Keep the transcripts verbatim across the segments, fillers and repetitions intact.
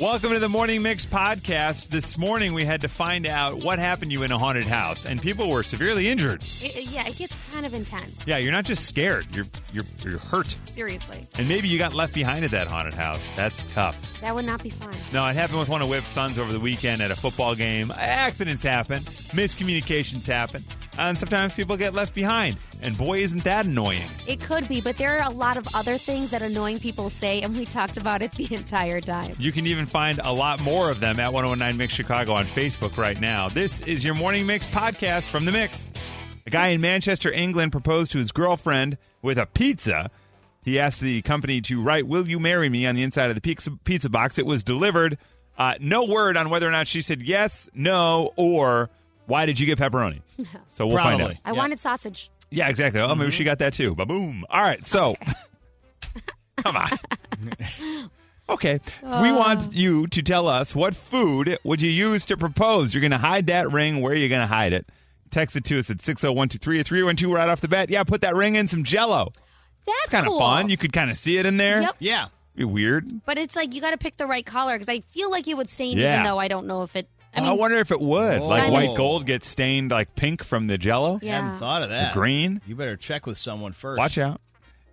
Welcome to the Morning Mix podcast. This morning we had to find out what happened to you in a haunted house, and people were severely injured. It, yeah, it gets kind of intense. Yeah, you're not just scared; you're you're you're hurt. Seriously. And maybe you got left behind at that haunted house. That's tough. That would not be fun. No, it happened with one of Whip's sons over the weekend at a football game. Accidents happen. Miscommunications happen. And sometimes people get left behind. And boy, isn't that annoying. It could be, but there are a lot of other things that annoying people say, and we talked about it the entire time. You can even find a lot more of them at one oh one nine Mix Chicago on Facebook right now. This is your Morning Mix podcast from The Mix. A guy in Manchester, England proposed to his girlfriend with a pizza. He asked the company to write, "Will you marry me?" on the inside of the pizza, pizza box. It was delivered. Uh, no word on whether or not she said yes, no, or... Why did you get pepperoni? So we'll Probably. find out. I yeah. wanted sausage. Yeah, exactly. Oh, mm-hmm. Maybe she got that too. Ba-boom. All right, so. Okay. Come on. Okay. Uh. We want you to tell us, what food would you use to propose? You're going to hide that ring. Where are you going to hide it? Text it to us at six oh one two three or three one two right off the bat. Yeah, put that ring in some Jell-O. That's kind of cool. Fun. You could kind of see it in there. Yep. Yeah. Be weird. But it's like you got to pick the right color, because I feel like it would stain yeah. even though I don't know if it. I, mean, I wonder if it would. Whoa. Like white gold gets stained like pink from the Jell-O. Yeah. I haven't thought of that. The green. You better check with someone first. Watch out.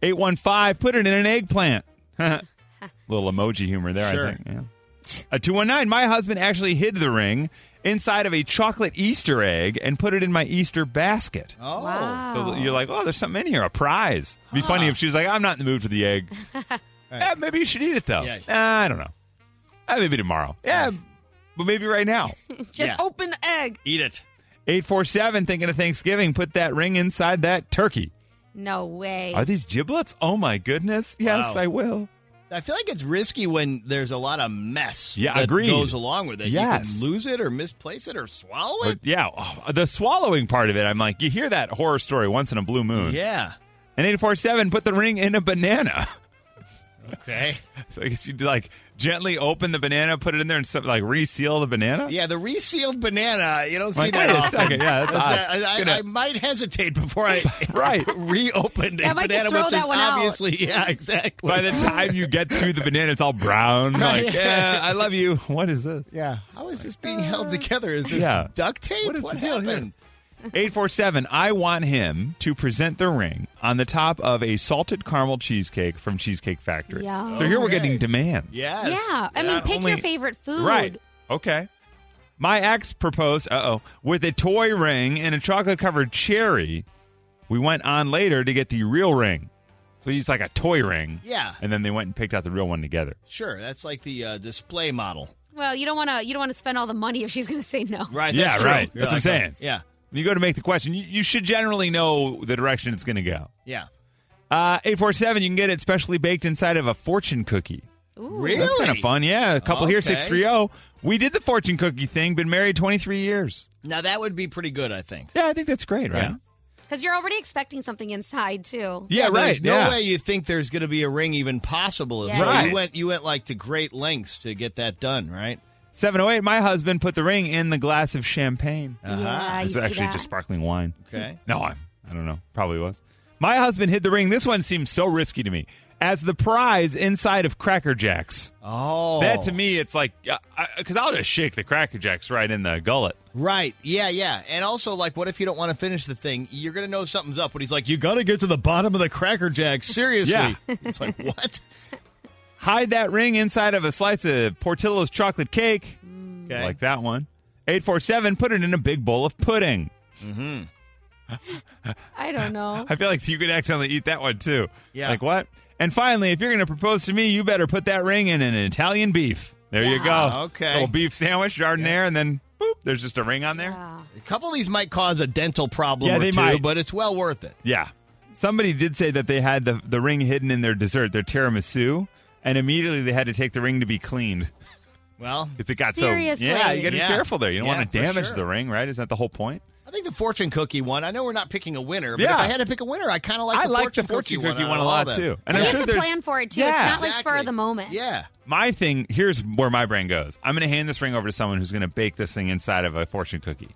eight one five, put it in an eggplant. Little emoji humor there, sure. I think. Yeah. A two one nine, my husband actually hid the ring inside of a chocolate Easter egg and put it in my Easter basket. Oh. Wow. So you're like, oh, there's something in here, a prize. It'd be huh. funny if she was like, I'm not in the mood for the egg. Right. eh, maybe you should eat it, though. Yeah. Uh, I don't know. Uh, maybe tomorrow. Yeah. yeah. But maybe right now. Just yeah. open the egg. Eat it. eight four seven, thinking of Thanksgiving, put that ring inside that turkey. No way. Are these giblets? Oh, my goodness. Yes, wow. I will. I feel like it's risky when there's a lot of mess yeah, that agreed. goes along with it. Yes. You can lose it or misplace it or swallow it. But yeah. Oh, the swallowing part of it, I'm like, you hear that horror story once in a blue moon. Yeah. And eight four seven, put the ring in a banana. Okay. So I guess you'd like... Gently open the banana, put it in there, and some, like reseal the banana? Yeah, the resealed banana, you don't see like, that wait often. A second. Yeah, that's odd. I, I, gonna... I might hesitate before I right. reopen yeah, a banana, which is obviously, out. yeah, exactly. By the time you get to the banana, it's all brown. Like, yeah, I love you. What is this? Yeah. How is this being held together? Is this yeah. duct tape? What, is what happened? eight four seven, I want him to present the ring on the top of a salted caramel cheesecake from Cheesecake Factory. Yeah. So here we're getting demands. Yes. Yeah. I yeah. mean, pick Only, your favorite food. Right. Okay. My ex proposed, uh-oh, with a toy ring and a chocolate-covered cherry. We went on later to get the real ring. So he's like a toy ring. Yeah. And then they went and picked out the real one together. Sure. That's like the uh, display model. Well, you don't want to you don't want to spend all the money if she's going to say no. Right. That's yeah, true. right. That's like, what I'm saying. Yeah. You go to make the question. You, you should generally know the direction it's going to go. Yeah. Uh, eight four seven, you can get it specially baked inside of a fortune cookie. Ooh. Really? That's kind of fun, yeah. A couple okay. here, six three oh. We did the fortune cookie thing, been married twenty-three years. Now, that would be pretty good, I think. Yeah, I think that's great, right? Yeah. Because you're already expecting something inside, too. Yeah, yeah right. There's no yeah. way you think there's going to be a ring even possible. Yeah. Right. You went, you went, like, to great lengths to get that done, right? seven oh eight, my husband put the ring in the glass of champagne. Uh-huh. Yeah, this is actually that? just sparkling wine. Okay. No, I'm, I don't know. Probably was. My husband hid the ring. This one seems so risky to me. As the prize inside of Cracker Jacks. Oh. That to me, it's like, because uh, I'll just shake the Cracker Jacks right in the gullet. Right. Yeah, yeah. And also, like, what if you don't want to finish the thing? You're going to know something's up. But he's like, you got to get to the bottom of the Cracker Jacks. Seriously. Yeah. It's like, what? Hide that ring inside of a slice of Portillo's chocolate cake. Okay. Like that one. eight four seven, put it in a big bowl of pudding. Mm-hmm. I don't know. I feel like you could accidentally eat that one, too. Yeah. Like what? And finally, if you're going to propose to me, you better put that ring in an Italian beef. There yeah. you go. Okay. Little beef sandwich, jardinere, yeah. and then, boop, there's just a ring on there. Yeah. A couple of these might cause a dental problem yeah, or they two, might. But it's well worth it. Yeah. Somebody did say that they had the, the ring hidden in their dessert, their tiramisu. And immediately they had to take the ring to be cleaned. Well, if it got seriously. so yeah, you got to yeah. be careful there. You don't yeah, want to damage sure. the ring, right? Isn't that the whole point? I think the fortune cookie one. I know we're not picking a winner, but yeah. if I had to pick a winner, I kind of like I the like fortune, the fortune cookie, cookie one, one a lot too. And I'm you sure have to plan for it too. Yeah, it's not exactly. like spur of the moment. Yeah. My thing here's where my brain goes. I'm going to hand this ring over to someone who's going to bake this thing inside of a fortune cookie.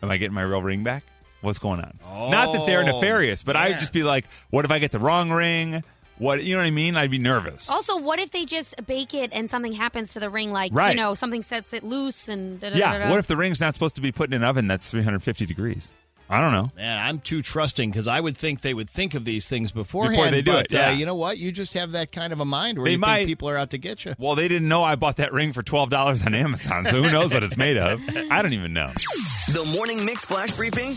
Am I getting my real ring back? What's going on? Oh, not that they're nefarious, but I'd just be like, what if I get the wrong ring? What you know what I mean? I'd be nervous. Also, what if they just bake it and something happens to the ring? Like, right. you know, something sets it loose and da da da da. Yeah, what if the ring's not supposed to be put in an oven that's three hundred fifty degrees? I don't know. Man, I'm too trusting because I would think they would think of these things beforehand. Before they do but, it, yeah. Uh, you know what? You just have that kind of a mind where they you might, think people are out to get you. Well, they didn't know I bought that ring for twelve dollars on Amazon, so who knows what it's made of. I don't even know. The Morning Mix Flash Briefing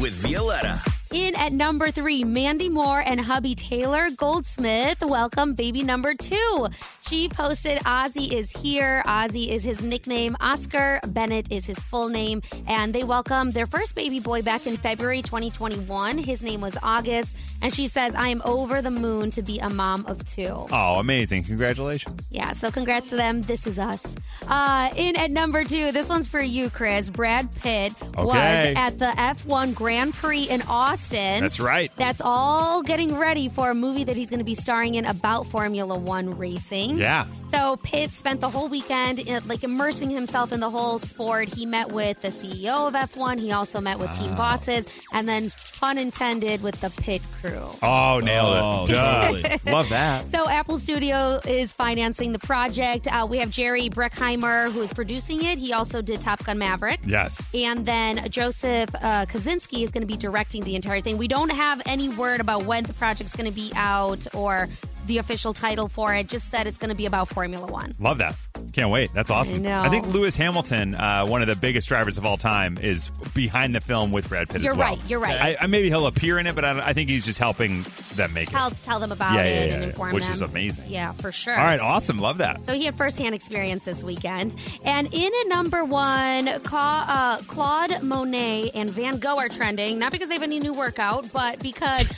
with Violetta. In at number three, Mandy Moore and hubby Taylor Goldsmith welcome baby number two. She posted, Ozzy is here. Ozzy is his nickname. Oscar Bennett is his full name. And they welcomed their first baby boy back in February twenty twenty-one. His name was August. And she says, I am over the moon to be a mom of two. Oh, amazing. Congratulations. Yeah, so congrats to them. This is us. Uh, in at number two, this one's for you, Chris. Brad Pitt okay. was at the F one Grand Prix in Austin. That's right. That's all getting ready for a movie that he's going to be starring in about Formula One racing. Yeah. So Pitt spent the whole weekend like immersing himself in the whole sport. He met with the C E O of F one. He also met with wow. team bosses. And then, pun intended, with the Pitt crew. Oh, nailed it. Oh, love that. So Apple Studio is financing the project. Uh, we have Jerry Bruckheimer, who is producing it. He also did Top Gun Maverick. Yes. And then Joseph uh, Kosinski is going to be directing the entire thing. We don't have any word about when the project's going to be out or the official title for it, just that it's going to be about Formula One. Love that. Can't wait. That's awesome. I, I think Lewis Hamilton, uh, one of the biggest drivers of all time, is behind the film with Brad Pitt you're as well. You're right. You're right. I, I, maybe he'll appear in it, but I, I think he's just helping them make tell, it. Tell them about yeah, it yeah, yeah, and inform which them. Which is amazing. Yeah, for sure. All right. Awesome. Love that. So he had firsthand experience this weekend. And in at number one, Ca- uh, Claude Monet and Van Gogh are trending, not because they have any new work out, but because...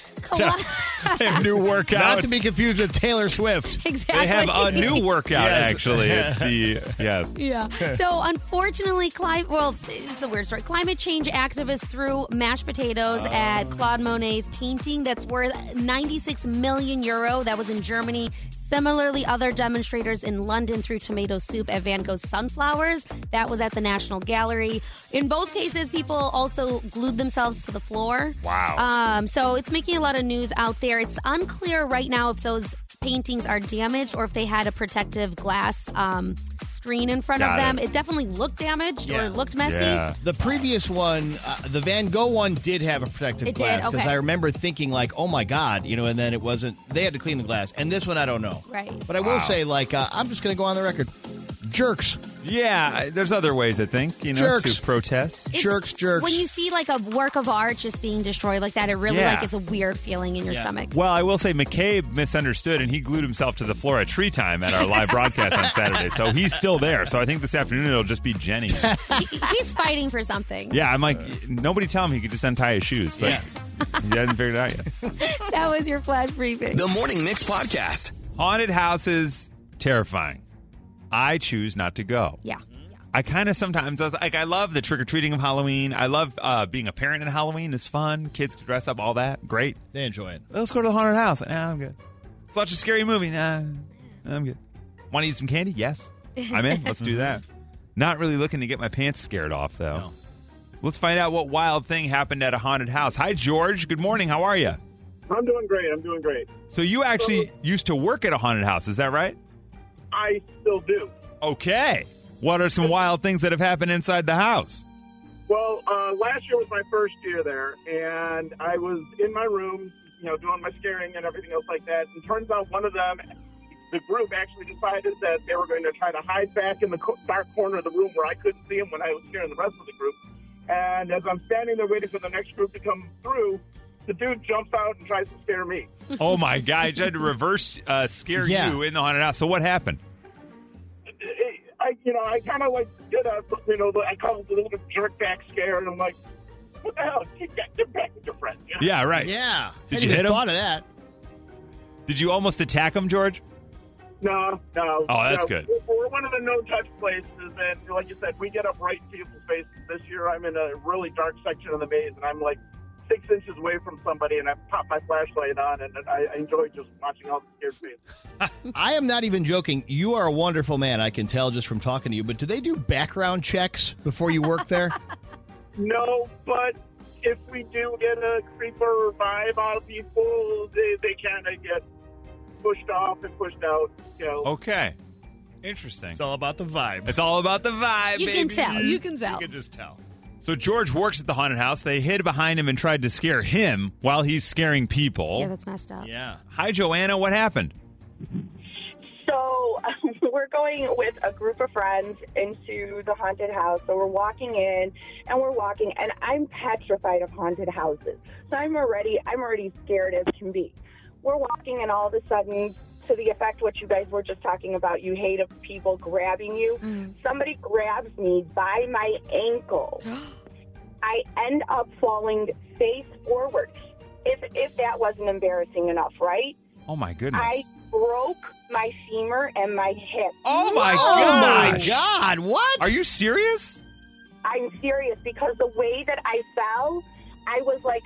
They have new workout. Not to be confused with Taylor Swift. Exactly. They have a new workout, yes. actually. It's the, yes. Yeah. So, unfortunately, cli- well, it's a weird story. Climate change activists threw mashed potatoes um. at Claude Monet's painting that's worth ninety-six million euro. That was in Germany. Similarly, other demonstrators in London threw tomato soup at Van Gogh's sunflowers. That was at the National Gallery. In both cases, people also glued themselves to the floor. Wow. Um, so it's making a lot of news out there. It's unclear right now if those paintings are damaged or if they had a protective glass um screen in front Got of them. It. it definitely looked damaged yeah. or looked messy. Yeah. The previous one, uh, the Van Gogh one, did have a protective it glass because okay. I remember thinking like, oh my God, you know, and then it wasn't, they had to clean the glass. And this one, I don't know. Right. But I wow. will say like, uh, I'm just going to go on the record. Jerks. Yeah, there's other ways, I think, you know, jerks. to protest. It's, jerks, jerks. When you see, like, a work of art just being destroyed like that, it really, yeah. like, it's a weird feeling in your yeah. stomach. Well, I will say McCabe misunderstood, and he glued himself to the floor at Tree Time at our live broadcast on Saturday, so he's still there. So I think this afternoon it'll just be Jenny. he, he's fighting for something. Yeah, I'm like, uh, nobody tell him he could just untie his shoes, but yeah. he hasn't figured it out yet. That was your Flash Briefing. The Morning Mix Podcast. Haunted houses, terrifying. I choose not to go. Yeah. yeah. I kind of sometimes, I was like, I love the trick-or-treating of Halloween. I love uh, being a parent in Halloween. It's fun. Kids can dress up, all that. Great. They enjoy it. Let's go to the haunted house. Nah, I'm good. Let's watch a scary movie. Nah, I'm good. Want to eat some candy? Yes. I'm in. Let's do that. Not really looking to get my pants scared off, though. No. Let's find out what wild thing happened at a haunted house. Hi, George. Good morning. How are you? I'm doing great. I'm doing great. So you actually so- used to work at a haunted house. Is that right? I still do. Okay. What are some wild things that have happened inside the house? Well, uh, last year was my first year there, and I was in my room, you know, doing my scaring and everything else like that, and turns out one of them, the group actually decided that they were going to try to hide back in the co- dark corner of the room where I couldn't see them when I was scaring the rest of the group, and as I'm standing there waiting for the next group to come through, the dude jumps out and tries to scare me. Oh, my God. He tried to reverse uh, scare yeah. you in the haunted house. So what happened? I, you know, I kind of, like, did a, you know, I called a little jerk back scare, and I'm like, what the hell? Get, get back with your friend. You know? Yeah, right. Yeah. Did you hit him? I thought of that. Did you almost attack him, George? No, no. Oh, that's no. good. We're one of the no-touch places, and like you said, we get up right in people's faces. This year I'm in a really dark section of the maze, and I'm, like, six inches away from somebody, and I pop my flashlight on, and I, I enjoy just watching all the scared faces. I am not even joking. You are a wonderful man, I can tell just from talking to you, but do they do background checks before you work there? No, but if we do get a creeper vibe out of people, they, they kind of get pushed off and pushed out. You know. Okay. Interesting. It's all about the vibe. It's all about the vibe, you baby. You can tell. You can tell. You can just tell. So George works at the haunted house. They hid behind him and tried to scare him while he's scaring people. Yeah, that's messed up. Yeah. Hi, Joanna. What happened? So um, we're going with a group of friends into the haunted house. So we're walking in and we're walking, and I'm petrified of haunted houses. So I'm already, I'm already scared as can be. We're walking, and all of a sudden, to the effect what you guys were just talking about, you hate of people grabbing you. Mm. Somebody grabs me by my ankle. I end up falling face forward. If if that wasn't embarrassing enough, right? Oh my goodness! I broke my femur and my hip. Oh my god! Oh my god! What? Are you serious? I'm serious, because the way that I fell, I was like,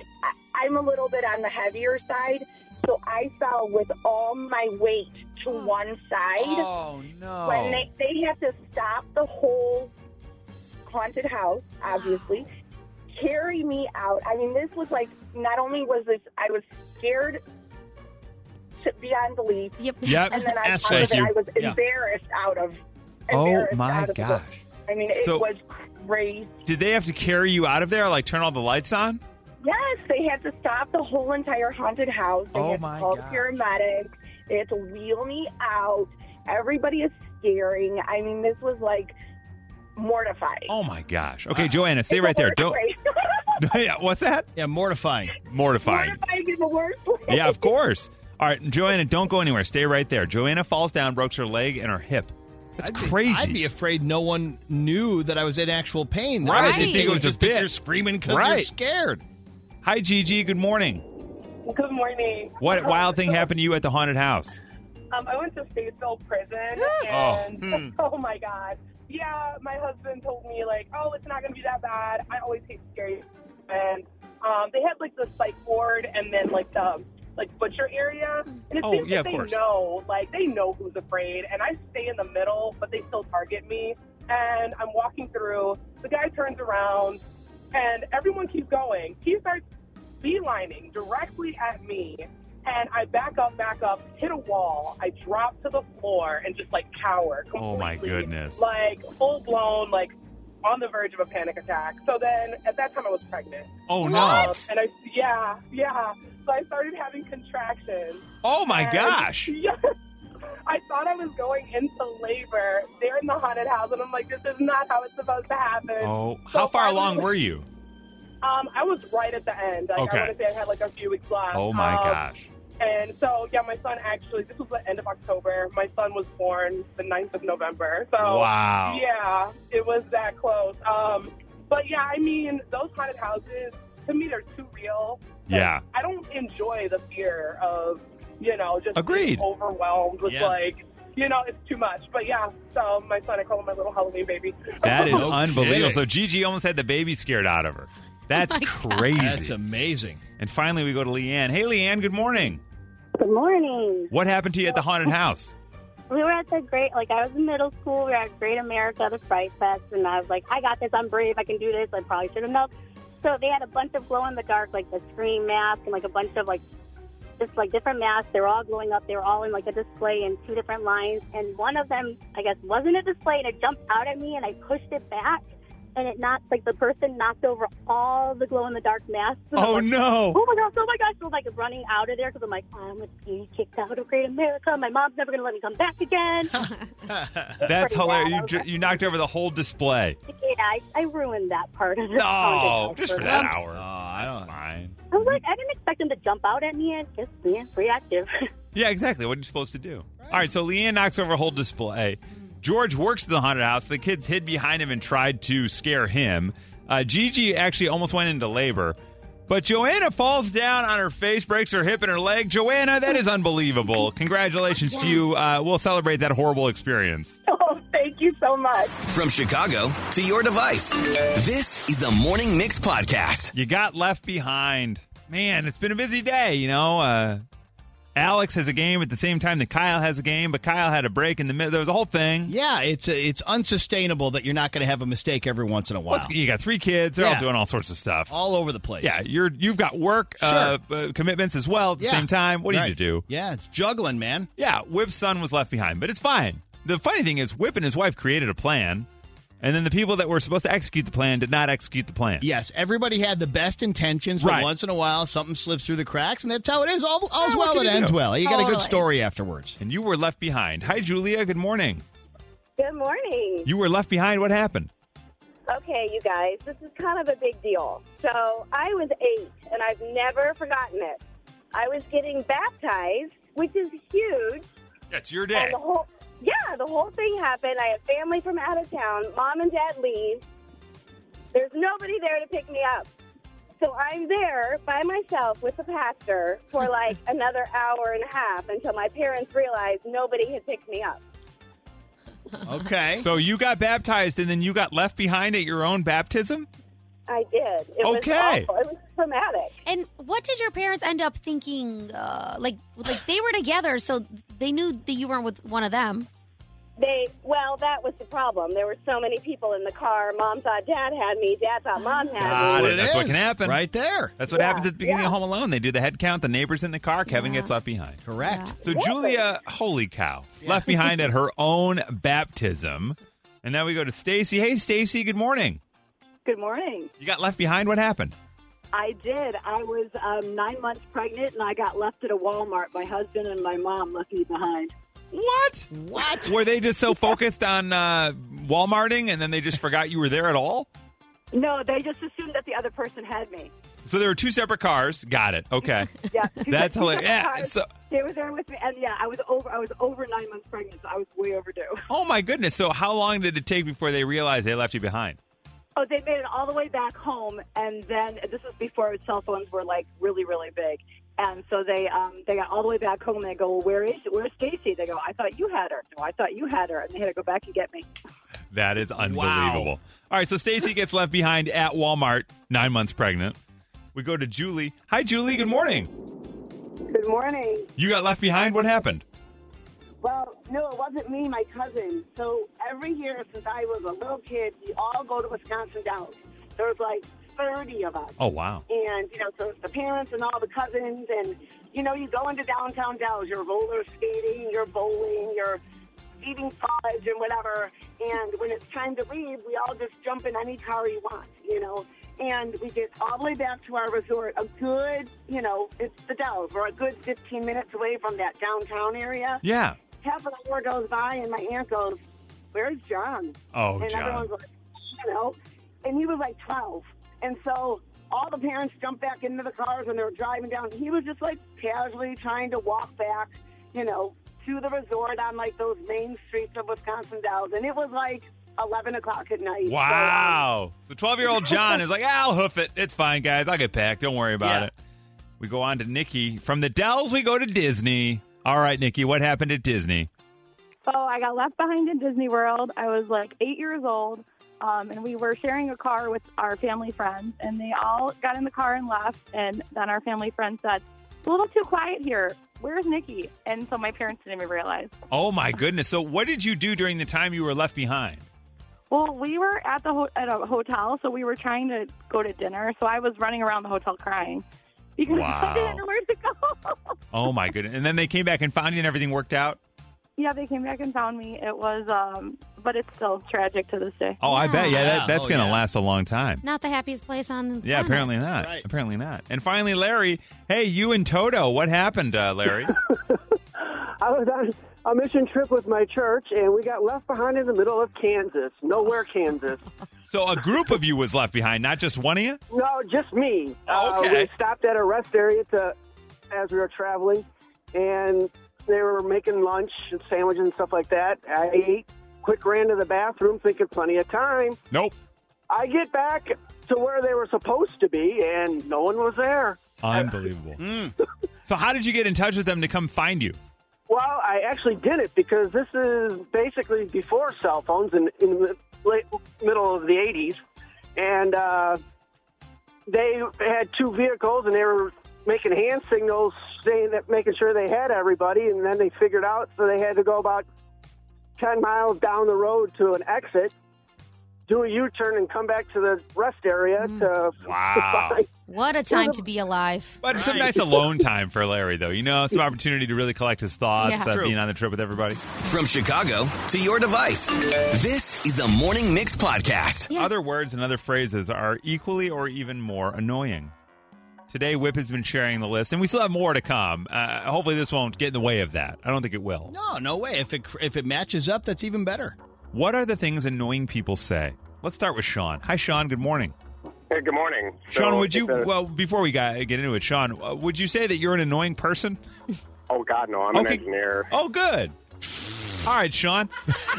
I'm a little bit on the heavier side. So I fell with all my weight to one side. Oh, no. When they, they had to stop the whole haunted house, obviously, carry me out. I mean, this was like, not only was this, I was scared to beyond belief. Yep. Yep. And then I, out of it, I was embarrassed yeah. out of embarrassed Oh, my out of gosh. It. I mean, so, it was crazy. Did they have to carry you out of there, like turn all the lights on? Yes, they had to stop the whole entire haunted house. They oh had to call the paramedics. They had to wheel me out. Everybody is staring. I mean, this was like mortifying. Oh my gosh. Okay, wow. Joanna, stay it's right there. Don't. Yeah, what's that? Yeah, mortifying. Mortifying. Mortifying is the worst place. Yeah, of course. All right, Joanna, don't go anywhere. Stay right there. Joanna falls down, breaks her leg and her hip. That's I'd crazy. Be, I'd be afraid no one knew that I was in actual pain. Right. They think it was just that you're screaming because right. you're scared. Hi, Gigi. Good morning. Good morning. What wild thing happened to you at the haunted house? Um, I went to Statesville Prison, and oh. Hmm. oh my god, yeah. My husband told me like, oh, it's not going to be that bad. I always hate scary, and um, they had like the psych ward, and then like the like butcher area, and it oh, seems yeah, like they course. know, like they know who's afraid, and I stay in the middle, but they still target me. And I'm walking through. The guy turns around. And everyone keeps going. He starts beelining directly at me. And I back up, back up, hit a wall. I drop to the floor and just, like, cower completely. Oh, my goodness. Like, full-blown, like, on the verge of a panic attack. So then, at that time, I was pregnant. Oh, no. Um, and I, yeah, yeah. So I started having contractions. Oh, my and, gosh. Yeah. I thought I was going into labor. They're in the haunted house, and I'm like, this is not how it's supposed to happen. Oh, so how far I along was, were you? Um, I was right at the end. Like, okay. I want to say I had like a few weeks left. Oh, my um, gosh. And so, yeah, my son actually, this was the end of October. My son was born the ninth of November. So, wow. Yeah, it was that close. Um, but, yeah, I mean, those haunted houses, to me, they're too real. Like, yeah. I don't enjoy the fear of... You know, just Agreed. overwhelmed with, yeah. like, you know, it's too much. But, yeah, so my son, I call him my little Halloween baby. That is unbelievable. So Gigi almost had the baby scared out of her. That's oh crazy. God. That's amazing. And finally we go to Leanne. Hey, Leanne, good morning. Good morning. What happened to you at the haunted house? We were at the Great, like, I was in middle school. We were at Great America, the Fright Fest. And I was like, I got this. I'm brave. I can do this. I probably should have known. So they had a bunch of glow-in-the-dark, like, the Scream mask and, like, a bunch of, like, just like different masks. They were all glowing up. They were all in like a display in two different lines. And one of them, I guess, wasn't a display, and it jumped out at me, and I pushed it back, and it knocked, like the person knocked over all the glow-in-the-dark masks. And oh, like, no. Oh, my gosh. Oh, my gosh. So I was like running out of there because I'm like, I'm going to be kicked out of Great America. My mom's never going to let me come back again. That's hilarious. You, like, you knocked over the whole display. Yeah, I, I ruined that part of it. No, just for that hour. Oh, I don't mind. I was like, I didn't expect him to jump out at me and just being reactive. Yeah, exactly. What are you supposed to do? Right. All right, so Leanne knocks over a whole display. George works at the haunted house. The kids hid behind him and tried to scare him. Uh, Gigi actually almost went into labor. But Joanna falls down on her face, breaks her hip and her leg. Joanna, that is unbelievable. Congratulations yes. to you. Uh, we'll celebrate that horrible experience. Oh, thank you so much. From Chicago to your device, this is the Morning Mix Podcast. You got left behind. Man, it's been a busy day, you know. Uh, Alex has a game at the same time that Kyle has a game, but Kyle had a break in the middle. There was a whole thing. Yeah, it's a, it's unsustainable that you're not going to have a mistake every once in a while. Well, you got three kids. They're yeah. all doing all sorts of stuff. All over the place. Yeah, you're, you've got work sure. uh, uh, commitments as well at the yeah. same time. What right. do you do? Yeah, it's juggling, man. Yeah, Whip's son was left behind, but it's fine. The funny thing is Whip and his wife created a plan. And then the people that were supposed to execute the plan did not execute the plan. Yes, everybody had the best intentions, but right. once in a while something slips through the cracks, and that's how it is. All, all's yeah, well that ends do? well. You got oh, a good story afterwards. And you were left behind. Hi, Julia. Good morning. Good morning. You were left behind. What happened? Okay, you guys, this is kind of a big deal. So I was eight, and I've never forgotten it. I was getting baptized, which is huge. That's your day. And the whole... Yeah, the whole thing happened. I had family from out of town. Mom and Dad leave. There's nobody there to pick me up. So I'm there by myself with the pastor for like another hour and a half until my parents realized nobody had picked me up. Okay. So you got baptized and then you got left behind at your own baptism? I did. It okay. was awful. It was traumatic. And what did your parents end up thinking? Uh, like, like they were together, so they knew that you weren't with one of them. They well, that was the problem. There were so many people in the car. Mom thought Dad had me. Dad thought Mom had God, me. It That's is. what can happen. Right there. That's what yeah. happens at the beginning yeah. of Home Alone. They do the head count. The neighbor's in the car. Kevin yeah. gets left behind. Correct. Yeah. So really? Julia, holy cow, yeah. left behind at her own baptism. And now we go to Stacy. Hey, Stacy, good morning. Good morning. You got left behind. What happened? I did. I was um, nine months pregnant, and I got left at a Walmart. My husband and my mom left me behind. What? What? Were they just so focused on uh, Walmarting, and then they just forgot you were there at all? No, they just assumed that the other person had me. So there were two separate cars. Got it. Okay. Yeah. That's hilarious. Yeah. So they were there with me, and yeah, I was over. I was over nine months pregnant, so I was way overdue. Oh my goodness! So how long did it take before they realized they left you behind? Oh, they made it all the way back home, and then this was before cell phones were like really, really big. And so they um, they got all the way back home, and they go, well, "Where is where's Stacy?" They go, "I thought you had her." No, I thought you had her, and they had to go back and get me. That is unbelievable. Wow. All right, so Stacy gets left behind at Walmart, nine months pregnant. We go to Julie. Hi, Julie. Good morning. Good morning. You got left behind. What happened? Well, no, it wasn't me, my cousin. So every year since I was a little kid, we all go to Wisconsin Dells. There was like thirty of us. Oh, wow. And, you know, so it's the parents and all the cousins. And, you know, you go into downtown Dells. You're roller skating, you're bowling, you're eating fudge and whatever. And when it's time to leave, we all just jump in any car you want, you know. And we get all the way back to our resort. A good, you know, it's the Dells. We're a good fifteen minutes away from that downtown area. Yeah. Half an hour goes by, and my aunt goes, "Where's John?" Oh, and John. And everyone's like, you know. And he was like twelve. And so all the parents jumped back into the cars, and they were driving down. He was just, like, casually trying to walk back, you know, to the resort on, like, those main streets of Wisconsin Dells. And it was, like, eleven o'clock at night. Wow. So twelve-year-old so, um, John is like, ah, I'll hoof it. It's fine, guys. I'll get back. Don't worry about yeah. it. We go on to Nikki. From the Dells, we go to Disney. All right, Nikki, what happened at Disney? So I got left behind in Disney World. I was like eight years old, um, and we were sharing a car with our family friends, and they all got in the car and left, and then our family friend said, "It's a little too quiet here. Where's Nikki?" And so my parents didn't even realize. Oh, my goodness. So what did you do during the time you were left behind? Well, we were at the ho- at a hotel, so we were trying to go to dinner, so I was running around the hotel crying. Because wow. I didn't know where to go. Oh, my goodness. And then they came back and found you and everything worked out? Yeah, they came back and found me. It was, um, but it's still tragic to this day. Oh, yeah. I bet. Yeah, that, that's oh, going to yeah. last a long time. Not the happiest place on the planet. Yeah, apparently not. Right. Apparently not. And finally, Larry. Hey, you and Toto. What happened, uh, Larry? I was on a mission trip with my church, and we got left behind in the middle of Kansas. Nowhere, Kansas. So a group of you was left behind, not just one of you? No, just me. Oh, okay. Uh, we stopped at a rest area to, as we were traveling, and they were making lunch and sandwiches and stuff like that. I ate, quick ran to the bathroom, thinking plenty of time. Nope. I get back to where they were supposed to be, and no one was there. Unbelievable. mm. So how did you get in touch with them to come find you? Well, I actually did it because this is basically before cell phones in, in the late, middle of the eighties. And uh, they had two vehicles, and they were making hand signals, saying that, making sure they had everybody, and then they figured out, so they had to go about ten miles down the road to an exit, do a U-turn, and come back to the rest area. Mm. to Wow. Find. What a time to be alive. But right. Some nice alone time for Larry, though. You know, some opportunity to really collect his thoughts yeah. uh, being on the trip with everybody. From Chicago to your device, this is the Morning Mix Podcast. Yeah. Other words and other phrases are equally or even more annoying. Today, Whip has been sharing the list, and we still have more to come. Uh, hopefully, this won't get in the way of that. I don't think it will. No, no way. If it if it matches up, that's even better. What are the things annoying people say? Let's start with Sean. Hi, Sean. Good morning. Hey, good morning. Sean, so, would you, a, well, before we got, get into it, Sean, uh, would you say that you're an annoying person? Oh, God, no. I'm okay. an engineer. Oh, good. All right, Sean.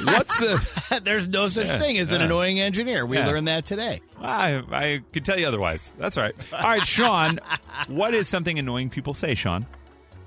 What's the... There's no such yeah, thing as an uh, annoying engineer. We yeah. learned that today. I, I could tell you otherwise. That's all right. All right, Sean, what is something annoying people say, Sean?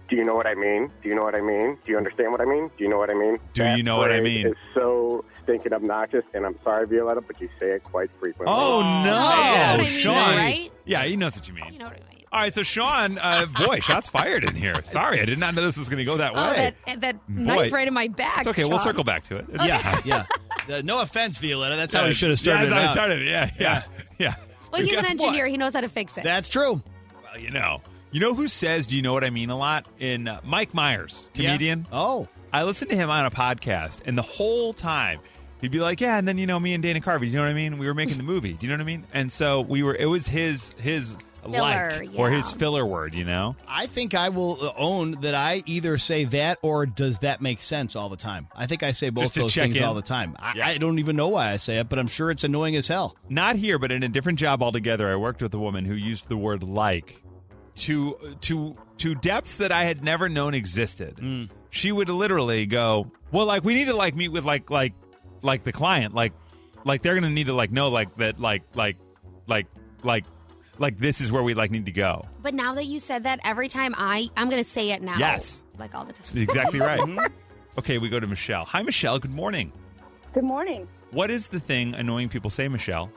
Do you know what I mean? Do you know what I mean? Do you understand what I mean? Do you know what I mean? Do that you know what I mean? It's so stinking obnoxious, and I'm sorry, Violetta, but you say it quite frequently. Oh, no. Oh, Sean. Though, right? Yeah, he knows what you mean. You know what I mean. All right, so Sean, uh, boy, shots fired in here. Sorry, I did not know this was going to go that way. Oh, that, that knife right in my back. It's okay, Sean. We'll circle back to it. It's yeah, yeah. Uh, no offense, Violetta. That's how yeah, we should have started. Yeah, that's how I started. Yeah, yeah, yeah. Well, he's an engineer. What? He knows how to fix it. That's true. Well, you know, you know who says, "Do you know what I mean?" a lot in uh, Mike Myers, comedian. Yeah. Oh, I listened to him on a podcast, and the whole time. He'd be like, yeah, and then, you know, me and Dana Carvey, do you know what I mean? We were making the movie, do you know what I mean? And so we were, it was his, his filler, like, yeah. or his filler word, you know? I think I will own that I either say that or does that make sense all the time. I think I say both those things in. all the time. I, yeah. I don't even know why I say it, but I'm sure it's annoying as hell. Not here, but in a different job altogether, I worked with a woman who used the word like to, to, to depths that I had never known existed. Mm. She would literally go, well, like, we need to, like, meet with, like, like, like the client, like, like they're gonna need to, like, know, like, that, like, like, like, like, like this is where we, like, need to go. But now that you said that, every time I, I'm gonna say it now. Yes, like all the time. Exactly right. Okay, we go to Michelle. Hi, Michelle. Good morning. Good morning. What is the thing annoying people say, Michelle?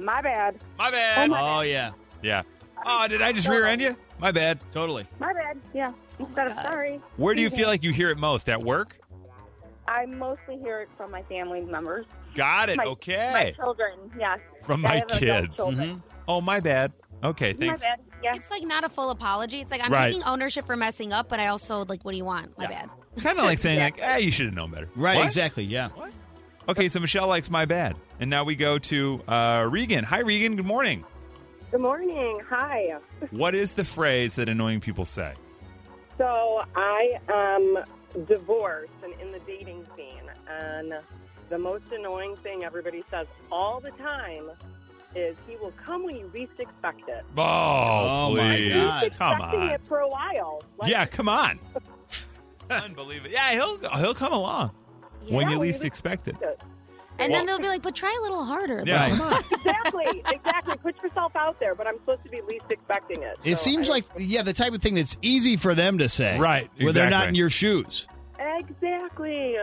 My bad. My bad. Oh, my oh bad. yeah, yeah. Oh, did I just totally. rear end you? My bad. Totally. My bad. Yeah. Instead of sorry. Where do you feel like you hear it most? At work? I mostly hear it from my family members. Got it. My, okay. My children, yes. From my kids. Mm-hmm. Oh, my bad. Okay, thanks. My bad. Yeah. It's like not a full apology. It's like I'm right. taking ownership for messing up, but I also, like, what do you want? My yeah. bad. Kind of like saying, yeah. like, eh, you should have known better. Right, what? Exactly, yeah. What? Okay, so Michelle likes my bad. And now we go to uh, Regan. Hi, Regan. Good morning. Good morning. Hi. What is the phrase that annoying people say? So I am... Um, divorce and in the dating scene, and the most annoying thing everybody says all the time is he will come when you least expect it. Oh, oh please. My God. Come on. It for a while. Like, yeah, come on. Unbelievable. Yeah, he'll he'll come along yeah, when you least expect it. it. And well, then they'll be like, but try a little harder. Yeah, like, come on. Exactly. Exactly. Put yourself out there, but I'm supposed to be least expecting it. It so seems I, like, yeah, the type of thing that's easy for them to say. Right. Exactly. Where they're not in your shoes. Exactly.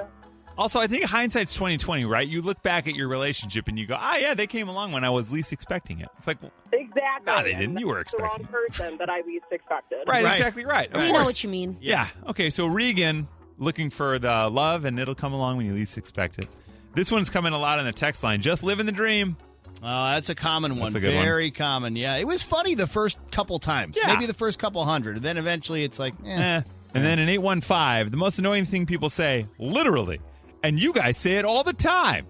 Also, I think hindsight's twenty twenty, right? You look back at your relationship and you go, ah, yeah, they came along when I was least expecting it. It's like, well, exactly. No, nah, they didn't. And you were expecting it. The wrong person that I least expected. Right, right. Exactly right. Of we course. know what you mean. Yeah. Okay, so Regan looking for the love, and it'll come along when you least expect it. This one's coming a lot on the text line. Just living the dream. Oh, that's a common one. That's a good Very one. common. Yeah. It was funny the first couple times. Yeah. Maybe the first couple hundred. And then eventually it's like, eh. eh. And eh. then in eight one five, the most annoying thing people say, literally. And you guys say it all the time.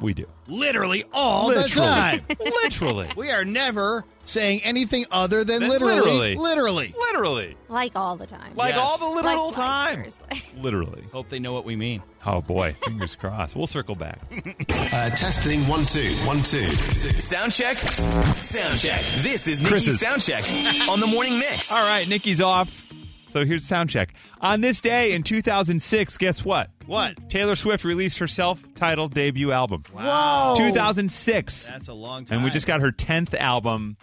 We do. Literally all literally. the time. Literally. We are never saying anything other than, than literally. Literally. Literally. Literally. Like all the time. Like yes. all the literal like, time. Like, literally. Hope they know what we mean. Oh, boy. Fingers crossed. We'll circle back. Uh, testing. One, two. One, two. Sound check. Sound check. This is Nikki's sound check on the Morning Mix. All right. Nikki's off. So here's sound check. On this day in two thousand six, guess what? What? Taylor Swift released her self-titled debut album. Wow. two thousand six. That's a long time. And we just got her tenth album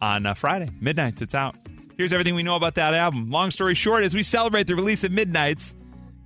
on uh, Friday. Midnights. It's out. Here's everything we know about that album. Long story short, as we celebrate the release of Midnights,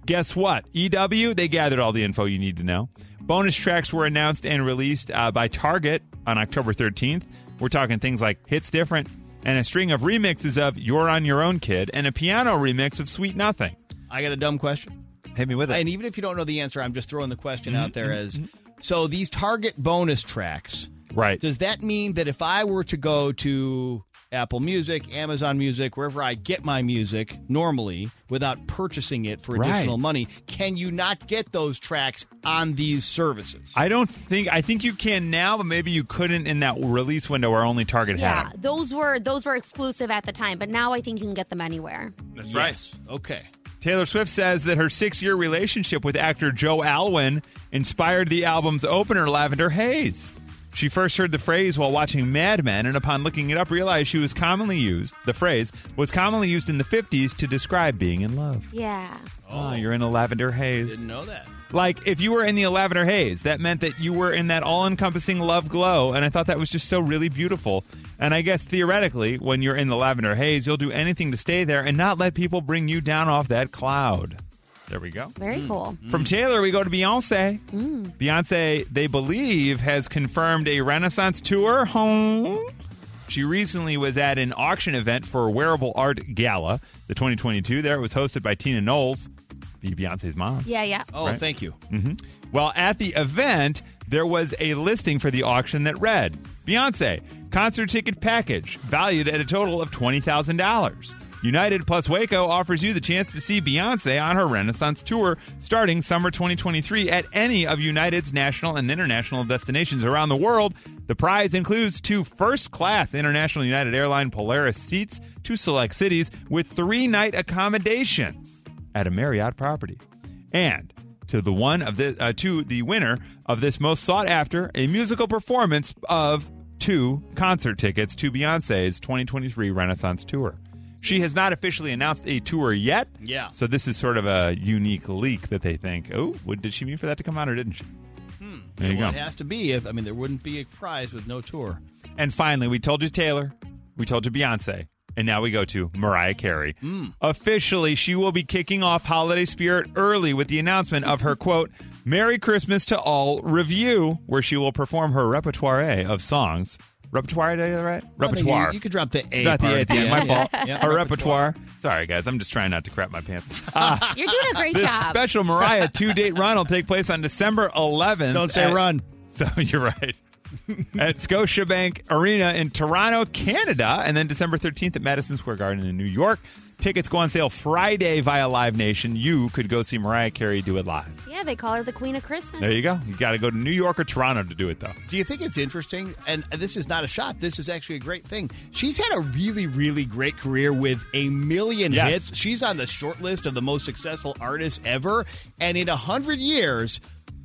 guess what? E W, they gathered all the info you need to know. Bonus tracks were announced and released uh, by Target on October thirteenth. We're talking things like Hits Different, and a string of remixes of You're on Your Own Kid, and a piano remix of Sweet Nothing. I got a dumb question. Hit me with it. And even if you don't know the answer, I'm just throwing the question mm-hmm. out there as, so these Target bonus tracks, right? Does that mean that if I were to go to Apple Music, Amazon Music, wherever I get my music normally without purchasing it for additional right. money, can you not get those tracks on these services? I don't think, I think you can now, but maybe you couldn't in that release window where only Target yeah, had them. Those were, those were exclusive at the time, but now I think you can get them anywhere. That's yes. right. Okay. Taylor Swift says that her six-year relationship with actor Joe Alwyn inspired the album's opener, Lavender Haze. She first heard the phrase while watching Mad Men, and upon looking it up, realized she was commonly used. The phrase was commonly used in the fifties to describe being in love. Yeah. Oh, oh you're in a lavender haze. Didn't know that. Like, if you were in the lavender haze, that meant that you were in that all-encompassing love glow, and I thought that was just so really beautiful. And I guess, theoretically, when you're in the lavender haze, you'll do anything to stay there and not let people bring you down off that cloud. There we go. Very mm. cool. Mm. From Taylor, we go to Beyoncé. Mm. Beyoncé, they believe, has confirmed a Renaissance tour home. She recently was at an auction event for a wearable art gala, the twenty twenty-two there. It was hosted by Tina Knowles. Beyonce's mom. Yeah, yeah. Oh, right? Thank you. Mm-hmm. Well, at the event, there was a listing for the auction that read, Beyonce, concert ticket package, valued at a total of twenty thousand dollars. United plus Waco offers you the chance to see Beyonce on her Renaissance tour starting summer twenty twenty-three at any of United's national and international destinations around the world. The prize includes two first-class international United Airline Polaris seats to select cities with three-night accommodations at a Marriott property. And to the one of the uh, to the winner of this most sought after, a musical performance of two concert tickets to Beyonce's twenty twenty-three Renaissance tour. She has not officially announced a tour yet. Yeah. So this is sort of a unique leak that they think, oh, what did she mean for that to come out, or didn't she? Hmm. There so you go. It has to be. If I mean, there wouldn't be a prize with no tour. And finally, we told you Taylor, we told you Beyonce. And now we go to Mariah Carey. Mm. Officially, she will be kicking off holiday spirit early with the announcement of her, quote, Merry Christmas to All review, where she will perform her repertoire of songs. Repertoire, did I get that right? Repertoire. You, you could drop the A drop part. The A at the end, my fault. Yeah. Her repertoire. repertoire. Sorry, guys. I'm just trying not to crap my pants. Uh, You're doing a great this job. This special Mariah two-date run will take place on December eleventh. Don't say at, run. So you're right. at Scotiabank Arena in Toronto, Canada, and then December thirteenth at Madison Square Garden in New York. Tickets go on sale Friday via Live Nation. You could go see Mariah Carey do it live. Yeah, they call her the Queen of Christmas. There you go. You got to go to New York or Toronto to do it, though. Do you think it's interesting? And this is not a shot. This is actually a great thing. She's had a really, really great career with a million yes. hits. She's on the short list of the most successful artists ever. And in one hundred years...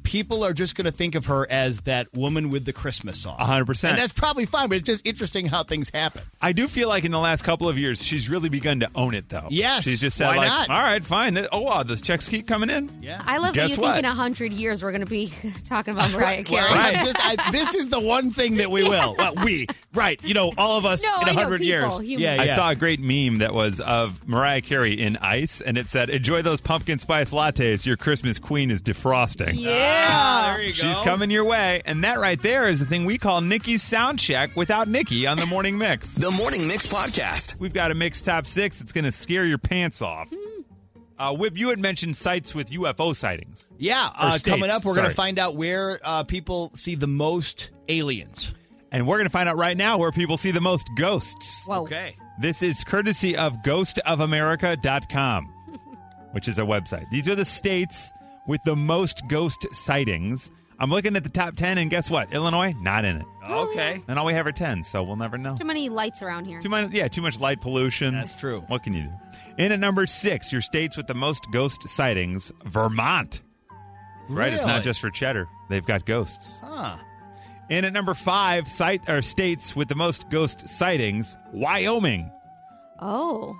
people are just going to think of her as that woman with the Christmas song. one hundred percent. And that's probably fine, but it's just interesting how things happen. I do feel like in the last couple of years, she's really begun to own it, though. Yes. She's just said, why like, not? All right, fine. Oh, wow, the checks keep coming in. Yeah. I love Guess that you what? think in one hundred years we're going to be talking about Mariah Carey. well, right. just, I, this is the one thing that we will. Well, we. Right. You know, all of us no, in one hundred years. Yeah, yeah. I saw a great meme that was of Mariah Carey in ice, and it said, enjoy those pumpkin spice lattes. Your Christmas queen is defrosting. Yeah. Yeah, there you go. She's coming your way. And that right there is the thing we call Nikki's Sound Check without Nikki on the Morning Mix. The Morning Mix Podcast. We've got a Mix Top six that's going to scare your pants off. Uh, Whip, you had mentioned sites with U F O sightings. Yeah. Uh, coming up, we're going to find out where uh, people see the most aliens. And we're going to find out right now where people see the most ghosts. Whoa. Okay. This is courtesy of ghost of america dot com, which is a website. These are the states with the most ghost sightings. I'm looking at the top ten, and guess what? Illinois, not in it. Okay. And all we have are ten, so we'll never know. Too many lights around here. Too many, yeah, too much light pollution. That's true. What can you do? In at number six, your states with the most ghost sightings, Vermont. Really? Right, it's not just for cheddar. They've got ghosts. Huh. In at number five, site, or states with the most ghost sightings, Wyoming. Oh.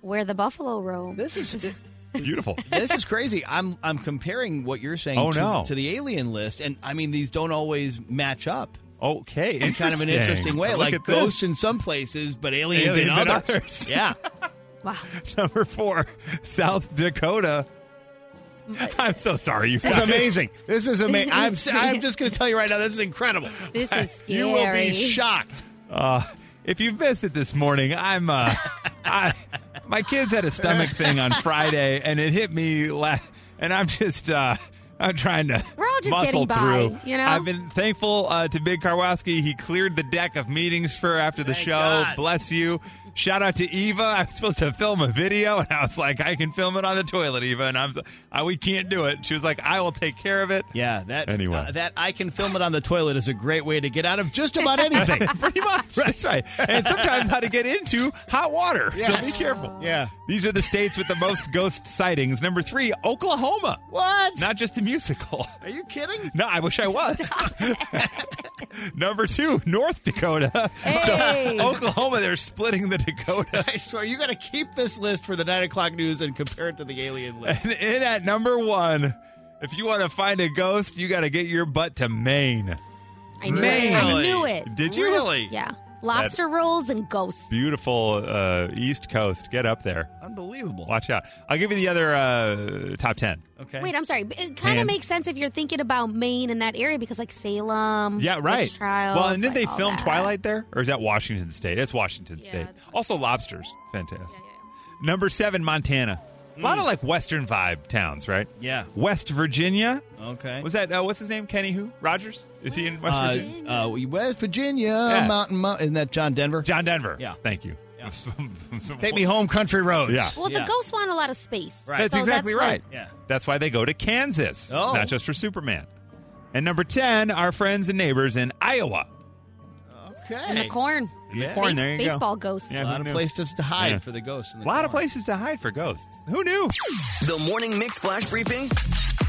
Where the buffalo roam. This is... Beautiful. This is crazy. I'm I'm comparing what you're saying oh, to, no. to the alien list, and I mean these don't always match up. Okay, in kind of an interesting way, Look like ghosts this. in some places, but aliens, aliens in others. others. Yeah. Wow. Number four, South Dakota. I'm so sorry. You this guys. is amazing. This is amazing. I'm I'm just going to tell you right now. This is incredible. This is scary. You will be shocked. Uh, If you've missed it this morning, I'm uh, I, my kids had a stomach thing on Friday, and it hit me, la- and I'm just uh, I'm trying to We're all just muscle getting by, through. You know, I've been thankful uh, to Big Karwowski. He cleared the deck of meetings for after the Thank show. God. Bless you. Shout out to Eva. I was supposed to film a video, and I was like, I can film it on the toilet, Eva. And I'm, I, we can't do it. She was like, I will take care of it. Yeah, that anyway. uh, that I can film it on the toilet is a great way to get out of just about anything. Pretty much. That's right. And sometimes how to get into hot water. Yes. So be careful. Yeah. These are the states with the most ghost sightings. Number three, Oklahoma. What? Not just a musical. Are you kidding? No, I wish I was. Number two, North Dakota. Hey. So, Oklahoma, they're splitting the Dakota. I swear, you got to keep this list for the nine o'clock news and compare it to the alien list. And in at number one, if you want to find a ghost, you got to get your butt to Maine. I knew Maine. it. I knew it. Did you? Really? Yeah. Lobster that rolls and ghosts. Beautiful uh, East Coast. Get up there. Unbelievable. Watch out. I'll give you the other uh, top ten. Okay. Wait, I'm sorry. It kind of makes sense if you're thinking about Maine and that area because, like, Salem. Yeah, right. Trials, well, and did like, they film that. Twilight there? Or is that Washington State? It's Washington yeah, State. It's also, lobsters. Fantastic. Yeah, yeah. Number seven, Montana. Mm. A lot of, like, Western vibe towns, right? Yeah. West Virginia. Okay. Was that, uh, what's his name? Kenny who? Rogers? Is he in West uh, Virginia? Uh, West Virginia, yeah. Mountain, Mountain, isn't that John Denver? John Denver. Yeah. Thank you. Yeah. Take me home, country roads. Yeah. Well, yeah. the ghosts want a lot of space. Right. That's so exactly that's right. Why, yeah. That's why they go to Kansas. Oh. Not just for Superman. And number ten, our friends and neighbors in Iowa. Okay. And the corn. Yeah. The corn, Base- there you baseball go. Ghosts. Yeah, a lot of places to hide yeah. for the ghosts. In the a lot corn. of places to hide for ghosts. Who knew? The Morning Mix Flash Briefing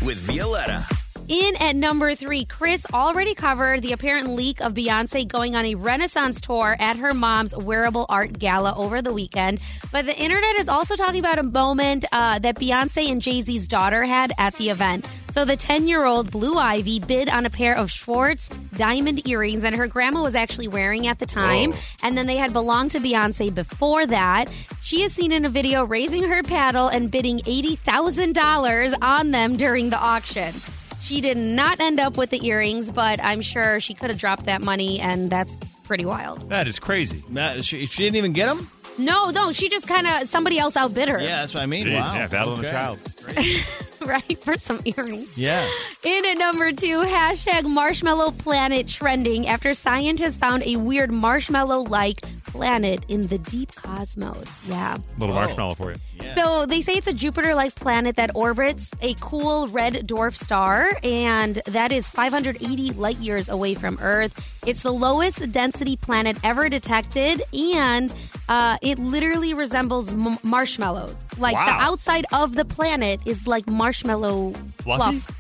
with Violetta. In at number three, Chris already covered the apparent leak of Beyoncé going on a Renaissance tour at her mom's wearable art gala over the weekend. But the internet is also talking about a moment uh, that Beyoncé and Jay-Z's daughter had at the event. So the ten-year-old Blue Ivy bid on a pair of Schwartz diamond earrings that her grandma was actually wearing at the time. Whoa. And then they had belonged to Beyonce before that. She is seen in a video raising her paddle and bidding eighty thousand dollars on them during the auction. She did not end up with the earrings, but I'm sure she could have dropped that money, and that's pretty wild. That is crazy. That, she, she didn't even get them? No, no. She just kind of, somebody else outbid her. Yeah, that's what I mean. Jeez, wow. Yeah, battle okay. of the child. Right, for some earrings. Yeah. In at number two, hashtag marshmallow planet trending after scientists found a weird marshmallow-like planet in the deep cosmos. Yeah. A little Whoa. marshmallow for you. Yeah. So they say it's a Jupiter-like planet that orbits a cool red dwarf star, and that is five hundred eighty light years away from Earth. It's the lowest density planet ever detected, and uh, it literally resembles m- marshmallows. Like wow. the outside of the planet is like marshmallow Fluffy? fluff.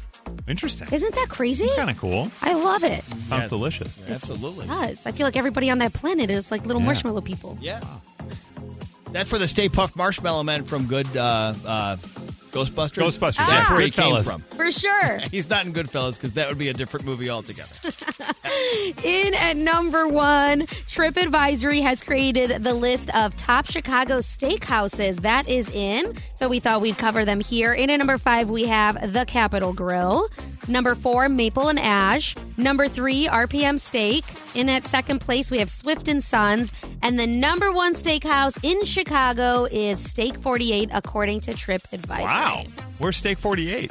Interesting. Isn't that crazy? It's kind of cool. I love it. Sounds yeah, delicious. Yeah, absolutely. It does. I feel like everybody on that planet is like little yeah. marshmallow people. Yeah. That's where the Stay Puft Marshmallow Man from Good uh, uh, Ghostbusters. Ghostbusters. Ah, That's where he came from. For sure. He's not in Goodfellas because that would be a different movie altogether. In at number one, Trip Advisory has created the list of top Chicago steakhouses. That is in. So we thought we'd cover them here. In at number five, we have the Capital Grill. Number four, Maple and Ash. Number three, R P M Steak. In at second place, we have Swift and Sons. And the number one steakhouse in Chicago is Steak forty-eight, according to Trip Advisor. Wow. Where's Steak forty-eight?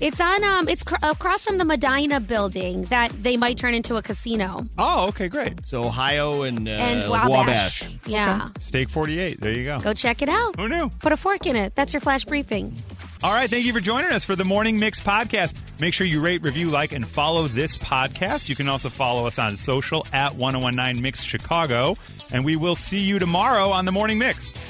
It's on. Um, it's cr- across from the Medina building that they might turn into a casino. Oh, okay, great. So Ohio and, uh, and Wabash. Wabash. Yeah. Okay. Steak forty-eight. There you go. Go check it out. Who knew? Put a fork in it. That's your flash briefing. All right. Thank you for joining us for the Morning Mix podcast. Make sure you rate, review, like, and follow this podcast. You can also follow us on social at ten nineteen Mix Chicago. And we will see you tomorrow on the Morning Mix.